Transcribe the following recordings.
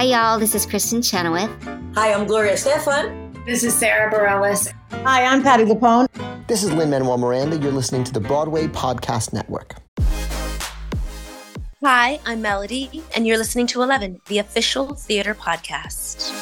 Hi, y'all. This is Kristen Chenoweth. Hi, I'm Gloria Stefan. This is Sarah Bareilles. Hi, I'm Patti LuPone. This is Lin-Manuel Miranda. You're listening to the Broadway Podcast Network. Hi, I'm Melody, and you're listening to 11, the official theater podcast.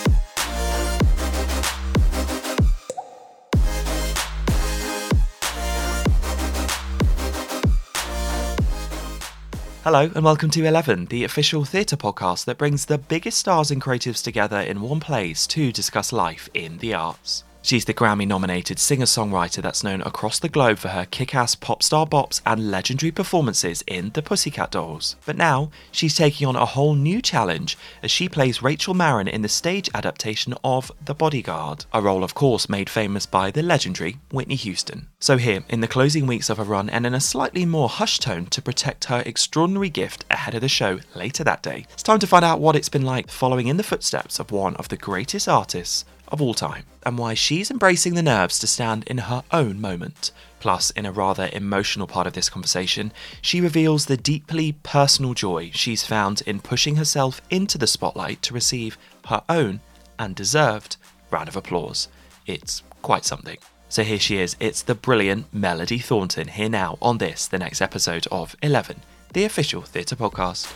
Hello and welcome to 11, the official theatre podcast that brings the biggest stars and creatives together in one place to discuss life in the arts. She's the Grammy-nominated singer-songwriter that's known across the globe for her kick-ass pop star bops and legendary performances in The Pussycat Dolls. But now, she's taking on a whole new challenge as she plays Rachel Marron in the stage adaptation of The Bodyguard, a role of course made famous by the legendary Whitney Houston. So here, in the closing weeks of her run and in a slightly more hushed tone to protect her extraordinary gift ahead of the show later that day, it's time to find out what it's been like following in the footsteps of one of the greatest artists of all time, and why she's embracing the nerves to stand in her own moment. Plus, in a rather emotional part of this conversation, she reveals the deeply personal joy she's found in pushing herself into the spotlight to receive her own and deserved round of applause. It's quite something. So here she is, it's the brilliant Melody Thornton, here now on this, the next episode of 11, the official theatre podcast.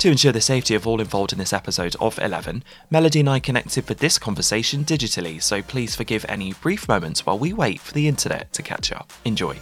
To ensure the safety of all involved in this episode of 11, Melody and I connected for this conversation digitally, so please forgive any brief moments while we wait for the internet to catch up. Enjoy.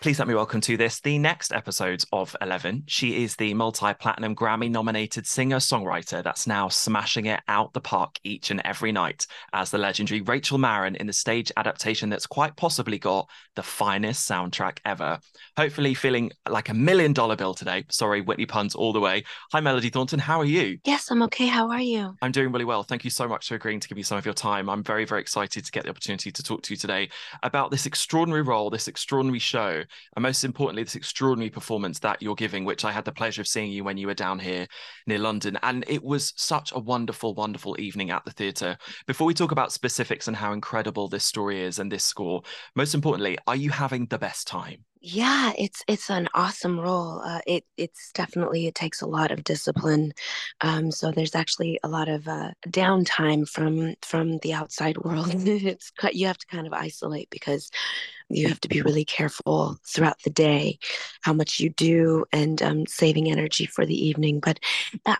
Please let me welcome to this, the next episode of 11. She is the multi-platinum Grammy-nominated singer-songwriter that's now smashing it out the park each and every night as the legendary Rachel Marron in the stage adaptation that's quite possibly got the finest soundtrack ever. Hopefully feeling like a $1 million bill today. Sorry, Whitney puns all the way. Hi, Melody Thornton. How are you? Yes, I'm okay. How are you? I'm doing really well. Thank you so much for agreeing to give me some of your time. I'm very, very excited to get the opportunity to talk to you today about this extraordinary role, this extraordinary show, and most importantly, this extraordinary performance that you're giving, which I had the pleasure of seeing you when you were down here near London. And it was such a wonderful, wonderful evening at the theatre. Before we talk about specifics and how incredible this story is and this score, most importantly, are you having the best time? Yeah, it's an awesome role. It's definitely, it takes a lot of discipline. So there's actually a lot of downtime from the outside world. You have to kind of isolate because you have to be really careful throughout the day, how much you do, and saving energy for the evening. But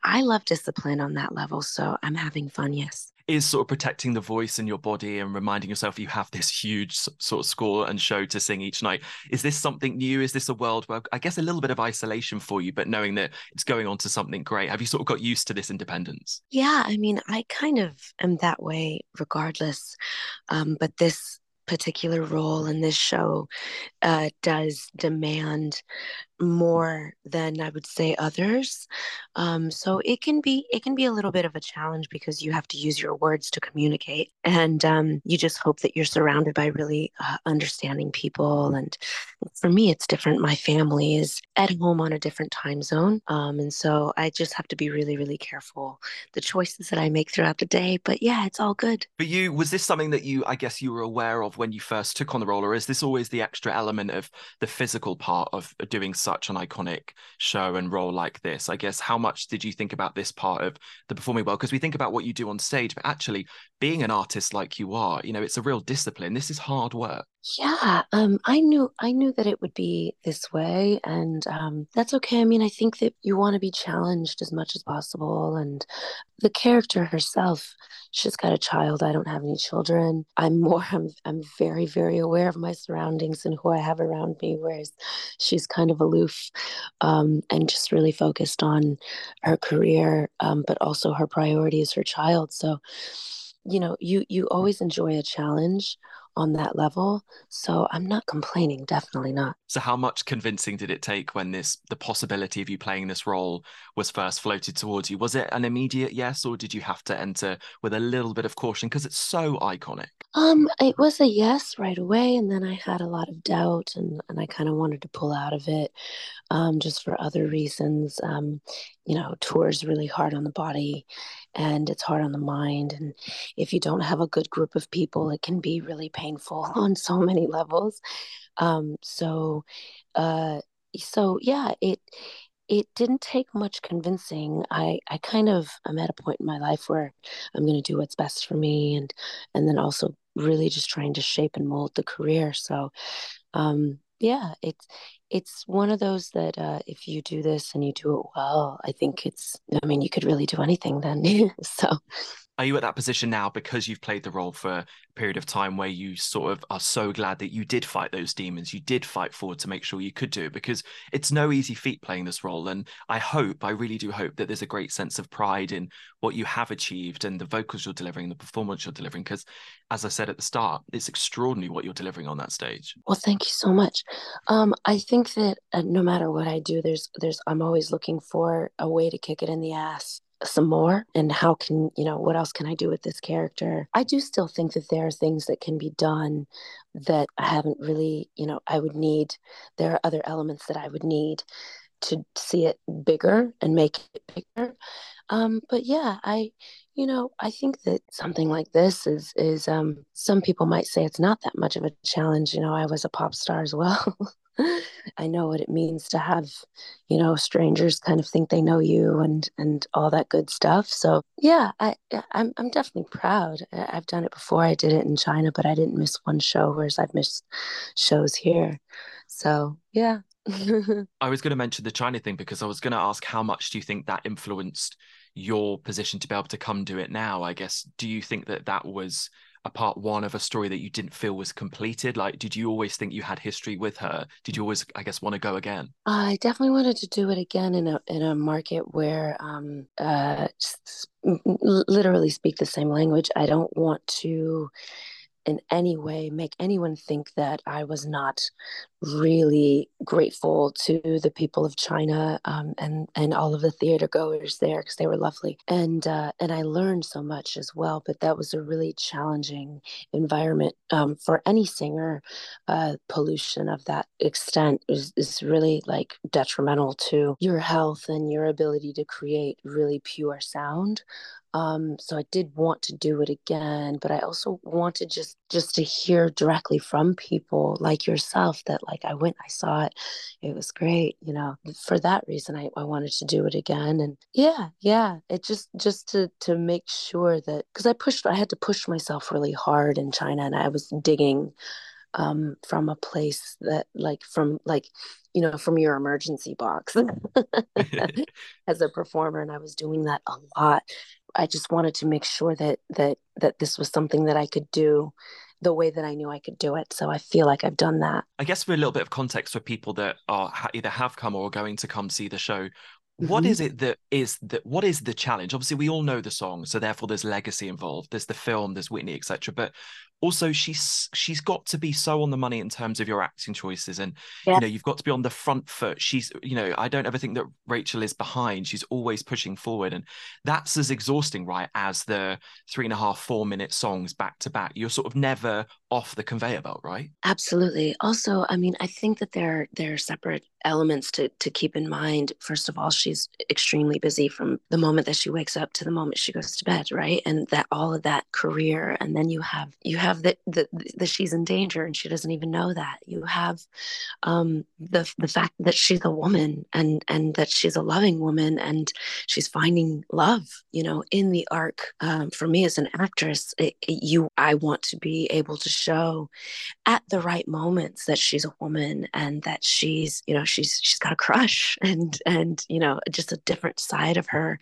I love discipline on that level. So I'm having fun, yes. Is sort of protecting the voice in your body and reminding yourself you have this huge sort of score and show to sing each night. Is this something new? Is this a world where I guess a little bit of isolation for you, but knowing that it's going on to something great? Have you sort of got used to this independence? Yeah, I mean, I kind of am that way regardless. But this particular role in this show does demand more than I would say others. So it can be a little bit of a challenge because you have to use your words to communicate, and you just hope that you're surrounded by really understanding people. And for me, it's different. My family is at home on a different time zone. And so I just have to be really, really careful the choices that I make throughout the day. But yeah, it's all good. But was this something that you were aware of when you first took on the role, or is this always the extra element of the physical part of doing such an iconic show and role like this? I guess, how much did you think about this part of the performing world? Because we think about what you do on stage, but actually being an artist like you are, it's a real discipline. This is hard work. Yeah, I knew that it would be this way, and that's okay. I mean, I think that you want to be challenged as much as possible, and the character herself, she's got a child. I don't have any children. I'm very, very aware of my surroundings and who I have around me, whereas she's kind of aloof, and just really focused on her career, but also her priority is her child. So, you always enjoy a challenge on that level. So I'm not complaining, definitely not. So how much convincing did it take when the possibility of you playing this role was first floated towards you? Was it an immediate yes, or did you have to enter with a little bit of caution because it's so iconic? It was a yes right away, and then I had a lot of doubt, and I kind of wanted to pull out of it just for other reasons. you know, tour's really hard on the body and it's hard on the mind. And if you don't have a good group of people, it can be really painful on so many levels. It didn't take much convincing. I kind of am at a point in my life where I'm going to do what's best for me, and then also really just trying to shape and mold the career. So, it's one of those that if you do this and you do it well, you could really do anything then. So, are you at that position now because you've played the role for a period of time where you sort of are so glad that you did fight those demons, you did fight forward to make sure you could do it? Because it's no easy feat playing this role. And I really do hope that there's a great sense of pride in what you have achieved and the vocals you're delivering, the performance you're delivering. Because as I said at the start, it's extraordinary what you're delivering on that stage. Well, thank you so much. I think that no matter what I do, I'm always looking for a way to kick it in the ass some more, and what else can I do with this character? I do still think that there are things that can be done that I haven't really, there are other elements that I would need to see it bigger and make it bigger. I think that something like this is some people might say it's not that much of a challenge. I was a pop star as well. I know what it means to have, strangers kind of think they know you and all that good stuff. So yeah, I'm definitely proud. I've done it before. I did it in China, but I didn't miss one show, whereas I've missed shows here. So yeah. I was going to mention the China thing because I was going to ask, how much do you think that influenced your position to be able to come do it now? I guess, do you think that was a part one of a story that you didn't feel was completed? Like, did you always think you had history with her? Did you always, I guess, want to go again? I definitely wanted to do it again in a market where literally speak the same language. I don't want to in any way make anyone think that I was not really grateful to the people of China and all of the theater goers there, because they were lovely. And I learned so much as well, but that was a really challenging environment for any singer. Pollution of that extent is really like detrimental to your health and your ability to create really pure sound. So I did want to do it again, but I also wanted just to hear directly from people like yourself that like, I went, I saw it. It was great. For that reason, I wanted to do it again. And yeah. It just to make sure that, cause I had to push myself really hard in China, and I was digging from a place that from your emergency box as a performer. And I was doing that a lot. I just wanted to make sure that this was something that I could do the way that I knew I could do it. So I feel like I've done that. I guess for a little bit of context for people that are either have come or are going to come see the show, what is it what is the challenge? Obviously, we all know the song, so therefore there's legacy involved. There's the film, there's Whitney, etc. But also, she's got to be so on the money in terms of your acting choices, and you've got to be on the front foot. She's, I don't ever think that Rachel is behind. She's always pushing forward, and that's as exhausting, right, as the 3.5-4 minute songs back to back. You're sort of never off the conveyor belt, right? Absolutely. Also, I think that there are separate elements to keep in mind. First of all, she's extremely busy from the moment that she wakes up to the moment she goes to bed, right? And that all of that career, and then you have that she's in danger and she doesn't even know that. You have the fact that she's a woman and that she's a loving woman and she's finding love, in the arc. For me as an actress, I want to be able to show at the right moments that she's a woman and that she's, she's got a crush and just a different side of her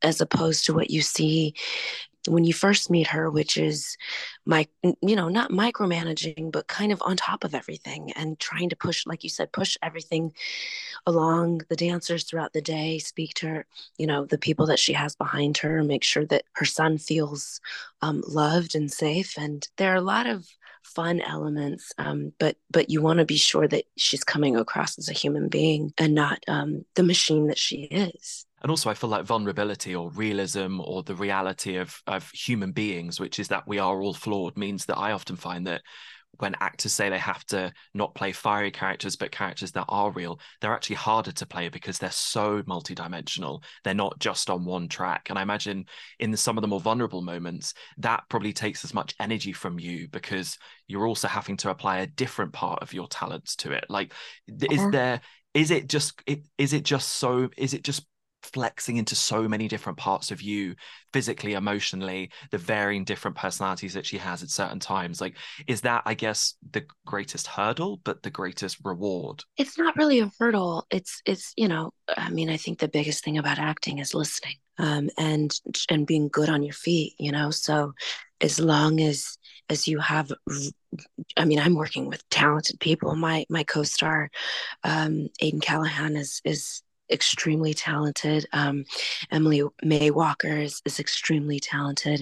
as opposed to what you see when you first meet her, which is not micromanaging, but kind of on top of everything and trying to push, like you said, push everything along the dancers throughout the day, speak to her, the people that she has behind her, make sure that her son feels loved and safe. And there are a lot of fun elements, but you want to be sure that she's coming across as a human being and not the machine that she is. And also, I feel like vulnerability or realism or the reality of human beings, which is that we are all flawed, means that I often find that when actors say they have to not play fiery characters, but characters that are real, they're actually harder to play because they're so multidimensional. They're not just on one track. And I imagine in some of the more vulnerable moments, that probably takes as much energy from you because you're also having to apply a different part of your talents to it. Like, is it just flexing into so many different parts of you, physically, emotionally, the varying different personalities that she has at certain times? Like, is that, I guess, the greatest hurdle, but the greatest reward? It's not really a hurdle. It's, you know, I mean, I think the biggest thing about acting is listening, and being good on your feet, you know? So as long as you have, I mean, I'm working with talented people. My co-star, Aiden Callahan is extremely talented. Emily Maywalker is extremely talented.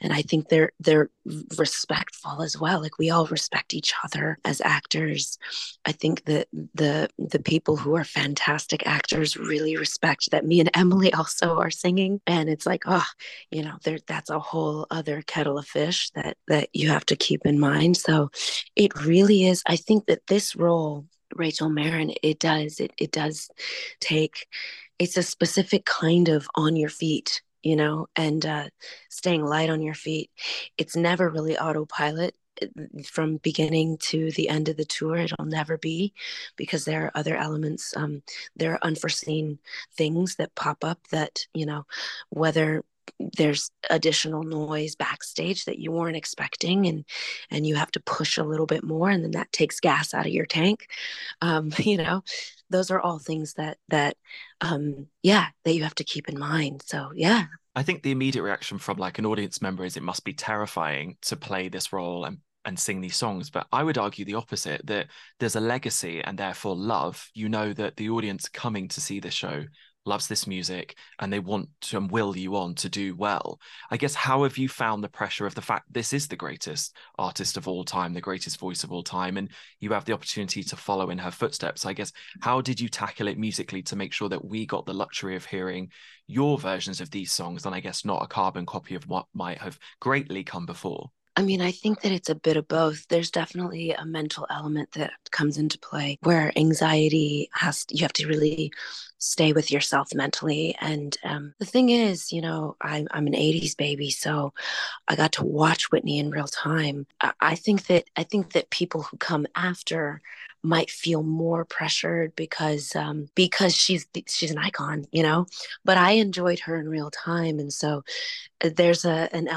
And I think they're respectful as well. Like, we all respect each other as actors. I think that the people who are fantastic actors really respect that me and Emily also are singing. And it's like, oh, you know, that's a whole other kettle of fish that you have to keep in mind. So it really is. I think that this role, Rachel Marron, it does take, it's a specific kind of on your feet, you know, and staying light on your feet. It's never really autopilot from beginning to the end of the tour. It'll never be, because there are other elements. There are unforeseen things that pop up that, you know, whether there's additional noise backstage that you weren't expecting, and you have to push a little bit more, and then that takes gas out of your tank. You know, those are all things that you have to keep in mind. So, yeah. I think the immediate reaction from like an audience member is it must be terrifying to play this role and sing these songs. But I would argue the opposite, that there's a legacy and therefore love. You know that the audience coming to see the show loves this music, and they want to and will you on to do well. I guess, how have you found the pressure of the fact this is the greatest artist of all time, the greatest voice of all time, and you have the opportunity to follow in her footsteps? I guess, how did you tackle it musically to make sure that we got the luxury of hearing your versions of these songs, and I guess not a carbon copy of what might have greatly come before? I mean, I think that it's a bit of both. There's definitely a mental element that comes into play, where anxiety you have to really stay with yourself mentally. And the thing is, you know, I'm an 80s baby, so I got to watch Whitney in real time. I think that people who come after might feel more pressured because she's an icon, you know, but I enjoyed her in real time. And so there's an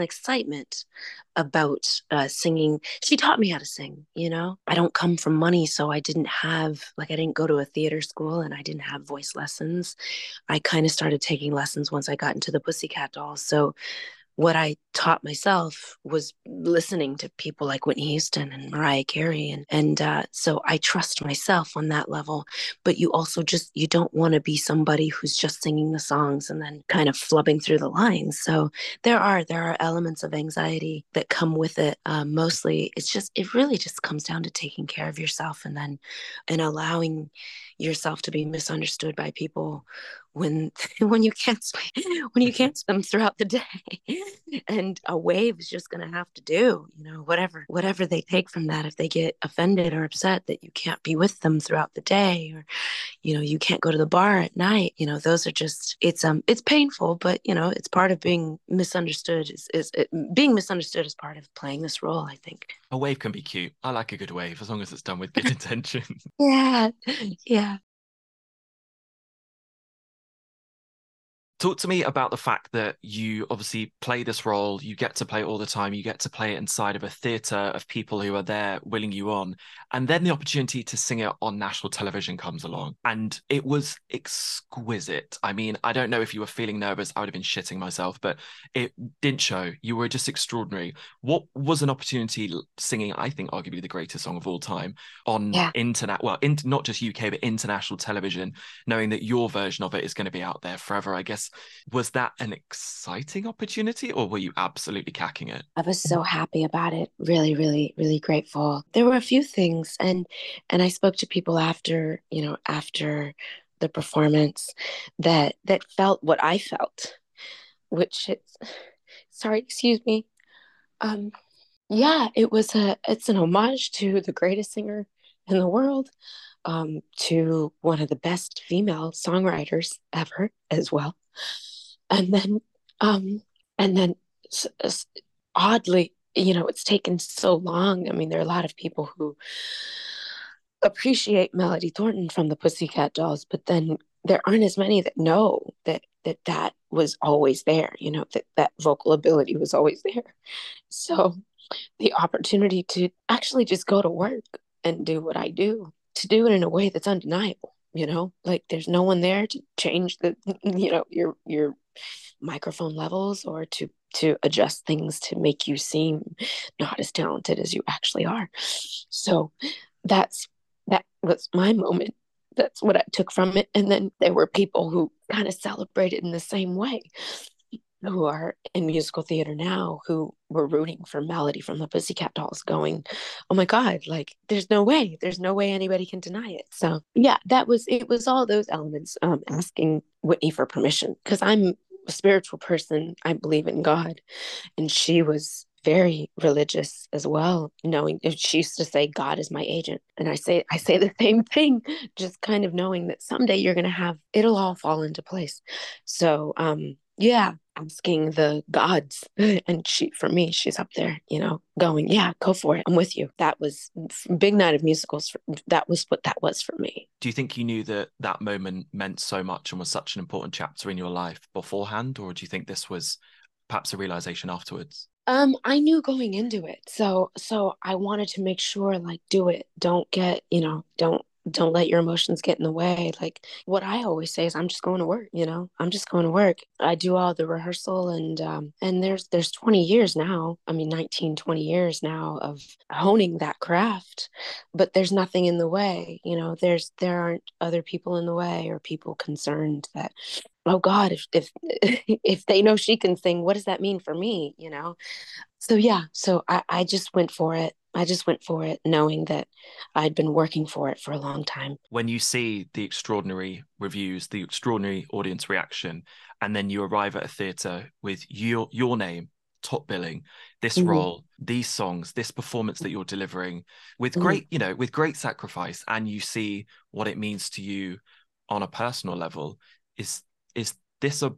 excitement about singing. She taught me how to sing, you know. I don't come from money, so I didn't go to a theater school, and I didn't have voice lessons. I kind of started taking lessons once I got into the Pussycat Dolls. So what I taught myself was listening to people like Whitney Houston and Mariah Carey. And so I trust myself on that level. But you also you don't want to be somebody who's just singing the songs and then kind of flubbing through the lines. So there are elements of anxiety that come with it. Mostly it really just comes down to taking care of yourself and allowing yourself to be misunderstood by people when you can't swim throughout the day, and a wave is just going to have to do, you know, whatever they take from that. If they get offended or upset that you can't be with them throughout the day, or, you know, you can't go to the bar at night, you know, those are just, it's painful, but, you know, it's part of being misunderstood. Being misunderstood is part of playing this role, I think. A wave can be cute. I like a good wave, as long as it's done with good intention. Yeah. Talk to me about the fact that you obviously play this role, you get to play it all the time, you get to play it inside of a theatre of people who are there willing you on, and then the opportunity to sing it on national television comes along. And it was exquisite. I mean, I don't know if you were feeling nervous, I would have been shitting myself, but it didn't show. You were just extraordinary. What was an opportunity singing, I think, arguably the greatest song of all time on not just UK, but international television, knowing that your version of it is going to be out there forever, I guess. Was that an exciting opportunity, or were you absolutely cacking it? I was so happy about it. Really, really, really grateful. There were a few things, and I spoke to people after the performance that felt what I felt, which it's, sorry, excuse me. Yeah, it's an homage to the greatest singer in the world, to one of the best female songwriters ever as well. And then oddly, you know, it's taken so long. I mean, there are a lot of people who appreciate Melody Thornton from the Pussycat Dolls, but then there aren't as many that know that was always there, you know, that vocal ability was always there. So the opportunity to actually just go to work and do what I do, to do it in a way that's undeniable, you know, like there's no one there to change the, you know, your microphone levels or to adjust things to make you seem not as talented as you actually are. So that was my moment. That's what I took from it. And then there were people who kind of celebrated in the same way, who are in musical theater now, who were rooting for Melody from the Pussycat Dolls, going, oh my God, like there's no way anybody can deny it. So yeah, it was all those elements, asking Whitney for permission, because I'm a spiritual person. I believe in God. And she was very religious as well, knowing, she used to say, God is my agent. And I say the same thing, just kind of knowing that someday you're going to have, it'll all fall into place. So, yeah, asking the gods, and she's up there, you know, going, yeah, go for it. I'm with you. That was big night of musicals. That was what that was for me. Do you think you knew that moment meant so much and was such an important chapter in your life beforehand? Or do you think this was perhaps a realization afterwards? I knew going into it. So I wanted to make sure, like, do it. Don't get, you know, don't let your emotions get in the way. Like what I always say is, I'm just going to work, you know, I'm just going to work. I do all the rehearsal and there's 20 years now. I mean, 19, 20 years now of honing that craft, but there's nothing in the way, you know, there aren't other people in the way or people concerned that, oh God, if they know she can sing, what does that mean for me? You know? So yeah, so I just went for it. I just went for it, knowing that I'd been working for it for a long time. When you see the extraordinary reviews, the extraordinary audience reaction, and then you arrive at a theatre with your name, top billing, this role, these songs, this performance that you're delivering with great, you know, with great sacrifice, and you see what it means to you on a personal level, is this a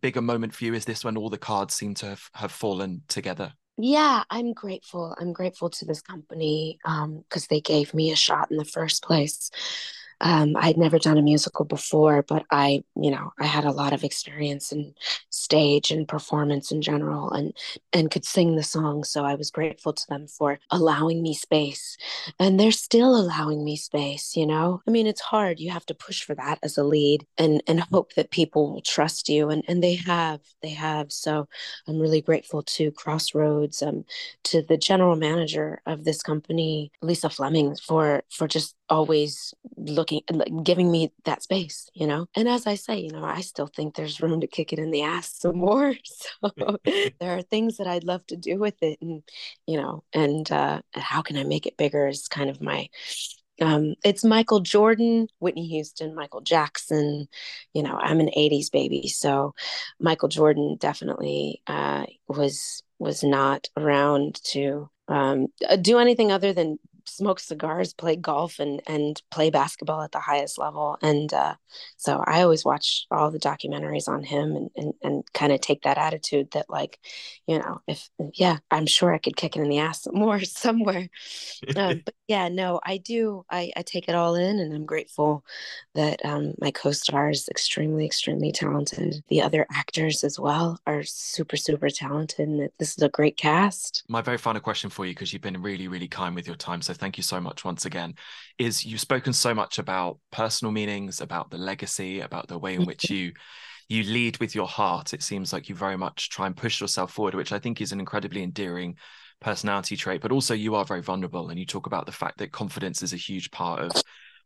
bigger moment for you? Is this when all the cards seem to have fallen together? Yeah, I'm grateful. I'm grateful to this company because they gave me a shot in the first place. I'd never done a musical before, but I had a lot of experience in stage and performance in general and could sing the song. So I was grateful to them for allowing me space, and they're still allowing me space, you know? I mean, it's hard. You have to push for that as a lead and hope that people will trust you. And they have. So I'm really grateful to Crossroads, to the general manager of this company, Lisa Fleming, for just always looking, like, giving me that space, you know? And as I say, you know, I still think there's room to kick it in the ass some more. So there are things that I'd love to do with it. And, you know, and how can I make it bigger is kind of my, it's Michael Jordan, Whitney Houston, Michael Jackson. You know, I'm an 80s baby. So Michael Jordan definitely was not around to do anything other than smoke cigars, play golf, and play basketball at the highest level. And so I always watch all the documentaries on him and kind of take that attitude that, like, you know, I'm sure I could kick it in the ass more somewhere. But yeah, no, I do. I take it all in, and I'm grateful that my co-star is extremely, extremely talented. The other actors as well are super, super talented. And this is a great cast. My very final question for you, because you've been really, really kind with your time, so thank you so much once again, is you've spoken so much about personal meanings, about the legacy, about the way in which you lead with your heart. It seems like you very much try and push yourself forward, which I think is an incredibly endearing personality trait, but also you are very vulnerable, and you talk about the fact that confidence is a huge part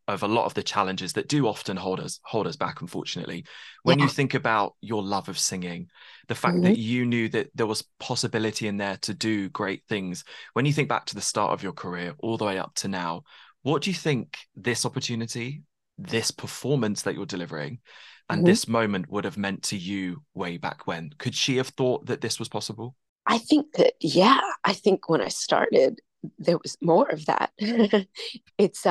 of a lot of the challenges that do often hold us back, unfortunately. When you think about your love of singing, the fact that you knew that there was possibility in there to do great things, when you think back to the start of your career all the way up to now, what do you think this opportunity, this performance that you're delivering, and this moment would have meant to you way back when? Could she have thought that this was possible? I think that, yeah, I think when I started, there was more of that. It's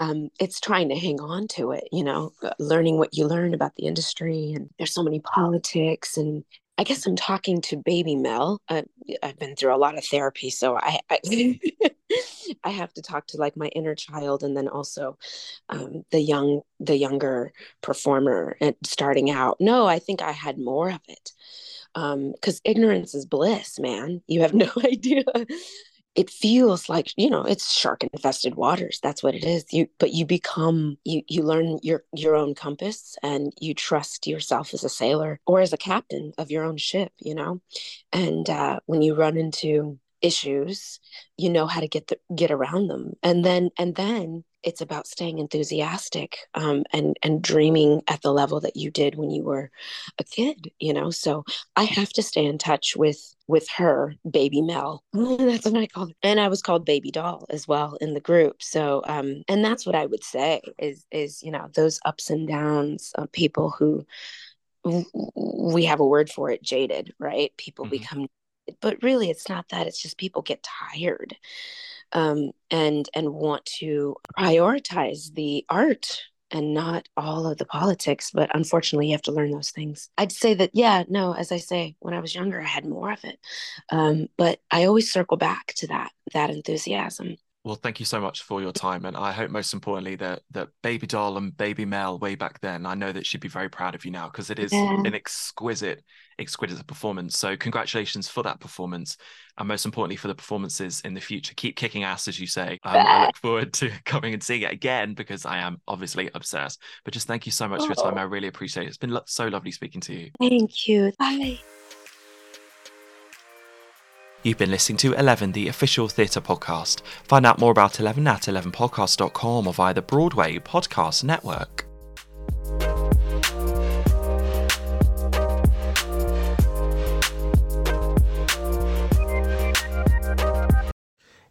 trying to hang on to it, you know, learning what you learn about the industry. And there's so many politics. And I guess I'm talking to baby Mel. I've been through a lot of therapy, so I I have to talk to like my inner child, and then also the younger performer and starting out. No, I think I had more of it, because ignorance is bliss, man. You have no idea. It feels like, you know, it's shark infested waters. That's what it is. You learn your own compass, and you trust yourself as a sailor or as a captain of your own ship, you know. And when you run into issues, you know how to get around them. And then it's about staying enthusiastic and dreaming at the level that you did when you were a kid, you know. So I have to stay in touch with her, baby Mel. That's what I called her. And I was called baby doll as well in the group. So, and that's what I would say is, you know, those ups and downs of people who, we have a word for it, jaded, right? People mm-hmm. become, but really it's not that. It's just people get tired, and want to prioritize the art and not all of the politics. But unfortunately, you have to learn those things. I'd say that, yeah, no, as I say, when I was younger, I had more of it. But I always circle back to that enthusiasm. Well, thank you so much for your time. And I hope most importantly that Baby Doll and Baby Mel way back then, I know that she'd be very proud of you now, because it is an exquisite performance. So congratulations for that performance. And most importantly, for the performances in the future. Keep kicking ass, as you say. I look forward to coming and seeing it again, because I am obviously obsessed. But just thank you so much for your time. I really appreciate it. It's been so lovely speaking to you. Thank you. Bye. You've been listening to Eleven, the official theatre podcast. Find out more about Eleven at elevenpodcast.com or via the Broadway Podcast Network.